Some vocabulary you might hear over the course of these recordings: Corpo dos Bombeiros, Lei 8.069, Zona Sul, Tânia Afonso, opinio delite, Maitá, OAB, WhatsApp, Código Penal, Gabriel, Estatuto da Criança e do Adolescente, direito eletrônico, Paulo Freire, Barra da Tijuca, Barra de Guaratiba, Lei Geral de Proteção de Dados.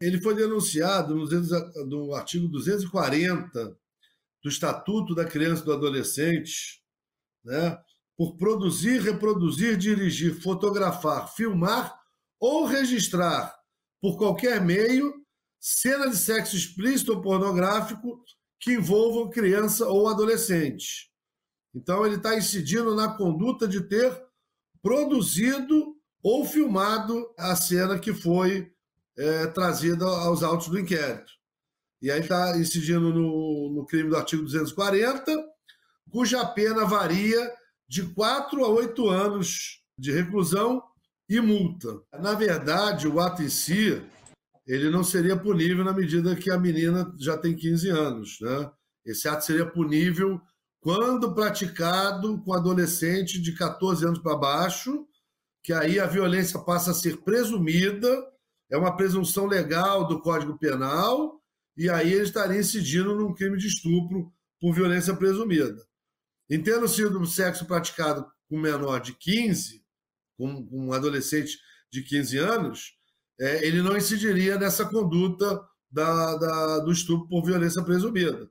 ele foi denunciado no artigo 240 do Estatuto da Criança e do Adolescente, né, por produzir, reproduzir, dirigir, fotografar, filmar ou registrar, por qualquer meio, cena de sexo explícito ou pornográfico que envolvam criança ou adolescente. Então, ele está incidindo na conduta de ter produzido ou filmado a cena que foi trazida aos autos do inquérito. E aí está incidindo no crime do artigo 240, cuja pena varia de 4 a 8 anos de reclusão e multa. Na verdade, o ato em si, ele não seria punível na medida que a menina já tem 15 anos, né? Esse ato seria punível quando praticado com adolescente de 14 anos para baixo, que aí a violência passa a ser presumida, é uma presunção legal do Código Penal, e aí ele estaria incidindo num crime de estupro por violência presumida. Entendo-se do sexo praticado com menor de 15, com um adolescente de 15 anos, ele não incidiria nessa conduta do estupro por violência presumida.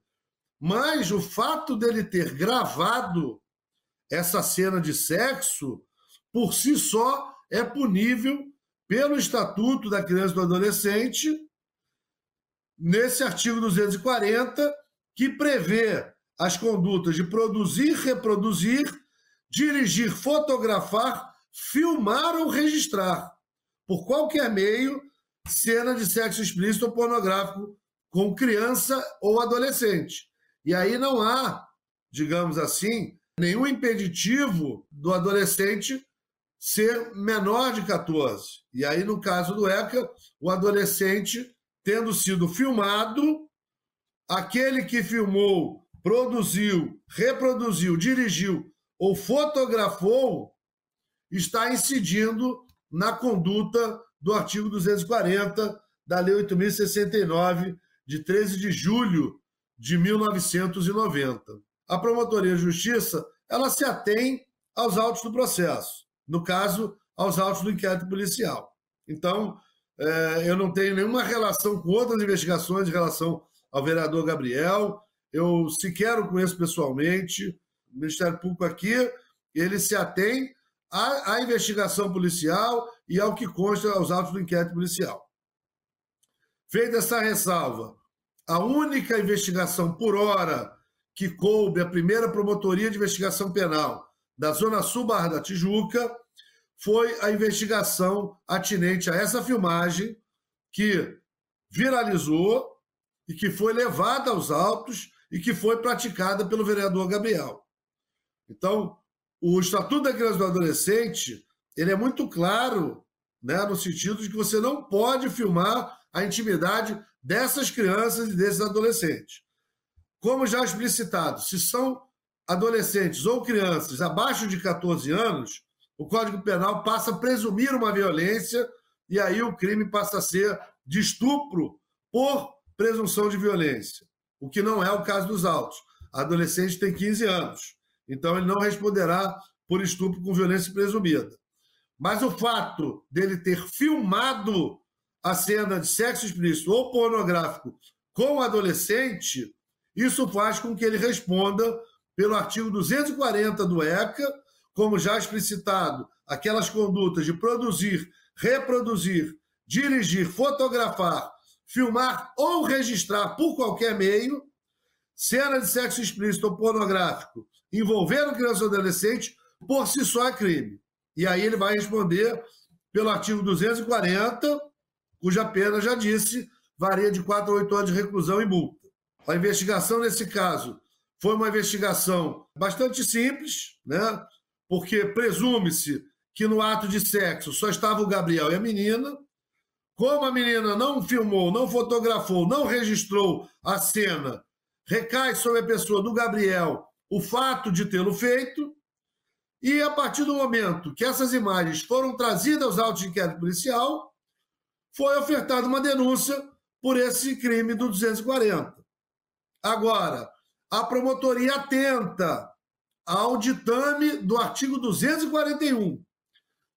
Mas o fato dele ter gravado essa cena de sexo, por si só, é punível pelo Estatuto da Criança e do Adolescente, nesse artigo 240, que prevê as condutas de produzir, reproduzir, dirigir, fotografar, filmar ou registrar, por qualquer meio, cena de sexo explícito ou pornográfico com criança ou adolescente. E aí não há, digamos assim, nenhum impeditivo do adolescente ser menor de 14. E aí, no caso do ECA, o adolescente, tendo sido filmado, aquele que filmou, produziu, reproduziu, dirigiu ou fotografou, está incidindo na conduta do artigo 240 da Lei 8.069, de 13 de julho de 1990. A Promotoria de Justiça, ela se atém aos autos do processo, no caso, aos autos do inquérito policial. Então, eu não tenho nenhuma relação com outras investigações em relação ao vereador Gabriel, eu sequer o conheço pessoalmente. O Ministério Público aqui, ele se atém à investigação policial e ao que consta aos autos do inquérito policial. Feita essa ressalva, a única investigação por hora que coube à primeira Promotoria de Investigação Penal da Zona Sul, Barra da Tijuca, foi a investigação atinente a essa filmagem que viralizou e que foi levada aos autos e que foi praticada pelo vereador Gabriel. Então, o Estatuto da Criança e do Adolescente, ele é muito claro, né, no sentido de que você não pode filmar a intimidade dessas crianças e desses adolescentes. Como já explicitado, se são adolescentes ou crianças abaixo de 14 anos, o Código Penal passa a presumir uma violência e aí o crime passa a ser de estupro por presunção de violência, o que não é o caso dos autos. A adolescente tem 15 anos, então ele não responderá por estupro com violência presumida. Mas o fato dele ter filmado a cena de sexo explícito ou pornográfico com o adolescente, isso faz com que ele responda pelo artigo 240 do ECA, como já explicitado, aquelas condutas de produzir, reproduzir, dirigir, fotografar, filmar ou registrar por qualquer meio, cena de sexo explícito ou pornográfico envolvendo criança ou adolescente, por si só é crime. E aí ele vai responder pelo artigo 240, cuja pena, já disse, varia de 4 a 8 anos de reclusão e multa. A investigação, nesse caso, foi uma investigação bastante simples, né? Porque presume-se que no ato de sexo só estava o Gabriel e a menina. Como a menina não filmou, não fotografou, não registrou a cena, recai sobre a pessoa do Gabriel o fato de tê-lo feito, e a partir do momento que essas imagens foram trazidas aos autos de inquérito policial, foi ofertada uma denúncia por esse crime do 240. Agora, a promotoria atenta ao ditame do artigo 241,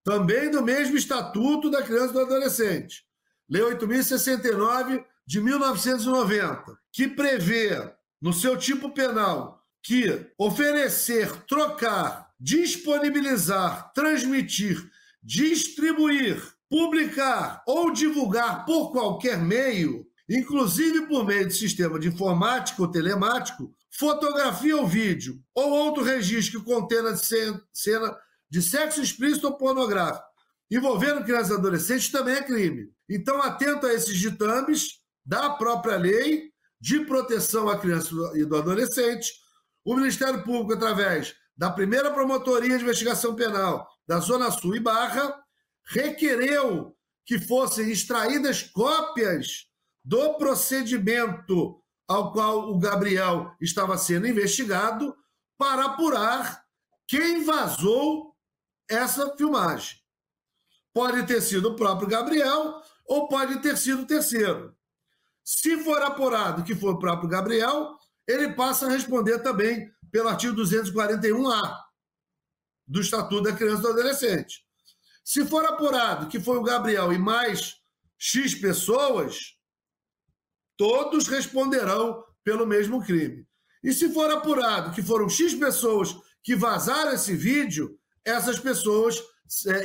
também do mesmo Estatuto da Criança e do Adolescente, Lei 8.069, de 1990, que prevê, no seu tipo penal, que oferecer, trocar, disponibilizar, transmitir, distribuir, publicar ou divulgar por qualquer meio, inclusive por meio de sistema de informática ou telemático, fotografia ou vídeo, ou outro registro que contenda cena de sexo explícito ou pornográfico, envolvendo crianças e adolescentes, também é crime. Então, atento a esses ditames da própria lei de proteção à criança e do adolescente, o Ministério Público, através da primeira Promotoria de Investigação Penal da Zona Sul e Barra, requereu que fossem extraídas cópias do procedimento ao qual o Gabriel estava sendo investigado para apurar quem vazou essa filmagem. Pode ter sido o próprio Gabriel ou pode ter sido o terceiro. Se for apurado que foi o próprio Gabriel, ele passa a responder também pelo artigo 241-A do Estatuto da Criança e do Adolescente. Se for apurado que foi o Gabriel e mais X pessoas, todos responderão pelo mesmo crime. E se for apurado que foram X pessoas que vazaram esse vídeo, essas pessoas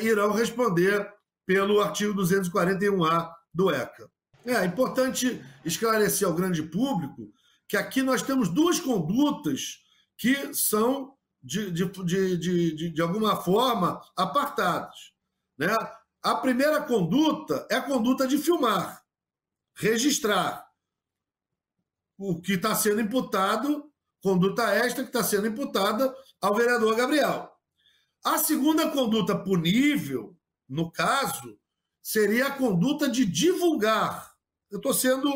irão responder pelo artigo 241-A do ECA. É importante esclarecer ao grande público que aqui nós temos duas condutas que são, de alguma forma, apartadas, né? A primeira conduta é a conduta de filmar, registrar. O que está sendo imputado, conduta esta que está sendo imputada ao vereador Gabriel. A segunda conduta punível, no caso, seria a conduta de divulgar. Eu estou sendo,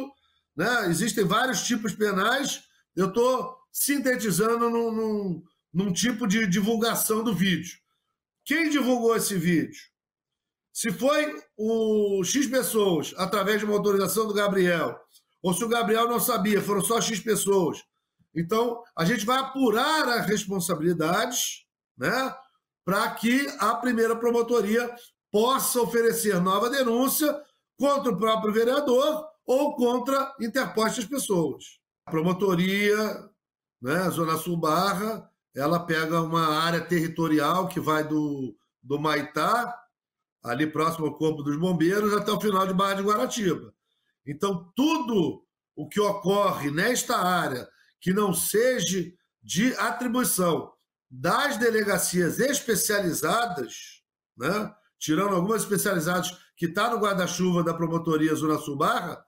né, existem vários tipos penais, eu estou sintetizando num tipo de divulgação do vídeo. Quem divulgou esse vídeo? Se foi o X pessoas, através de uma autorização do Gabriel, ou se o Gabriel não sabia, foram só X pessoas. Então, a gente vai apurar as responsabilidades, né, para que a primeira promotoria possa oferecer nova denúncia contra o próprio vereador ou contra interpostas pessoas. A promotoria, né, Zona Sul Barra, ela pega uma área territorial que vai do Maitá, ali próximo ao Corpo dos Bombeiros, até o final de Barra de Guaratiba. Então, tudo o que ocorre nesta área que não seja de atribuição das delegacias especializadas, né, tirando algumas especializadas que está no guarda-chuva da promotoria Zona Sul Barra,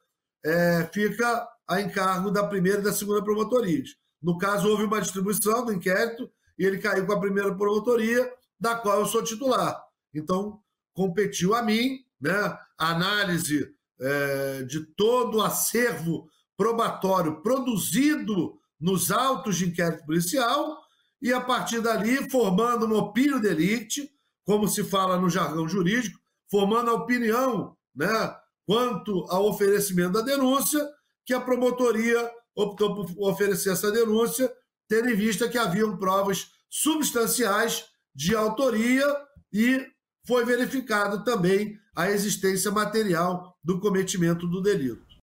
fica a encargo da primeira e da segunda promotorias. No caso, houve uma distribuição do inquérito e ele caiu com a primeira promotoria, da qual eu sou titular. Então, competiu a mim, né, a análise de todo o acervo probatório produzido nos autos de inquérito policial e, a partir dali, formando uma opinio delite, como se fala no jargão jurídico, formando a opinião, né, quanto ao oferecimento da denúncia, que a promotoria optou por oferecer essa denúncia, tendo em vista que haviam provas substanciais de autoria e foi verificado também a existência material do cometimento do delito.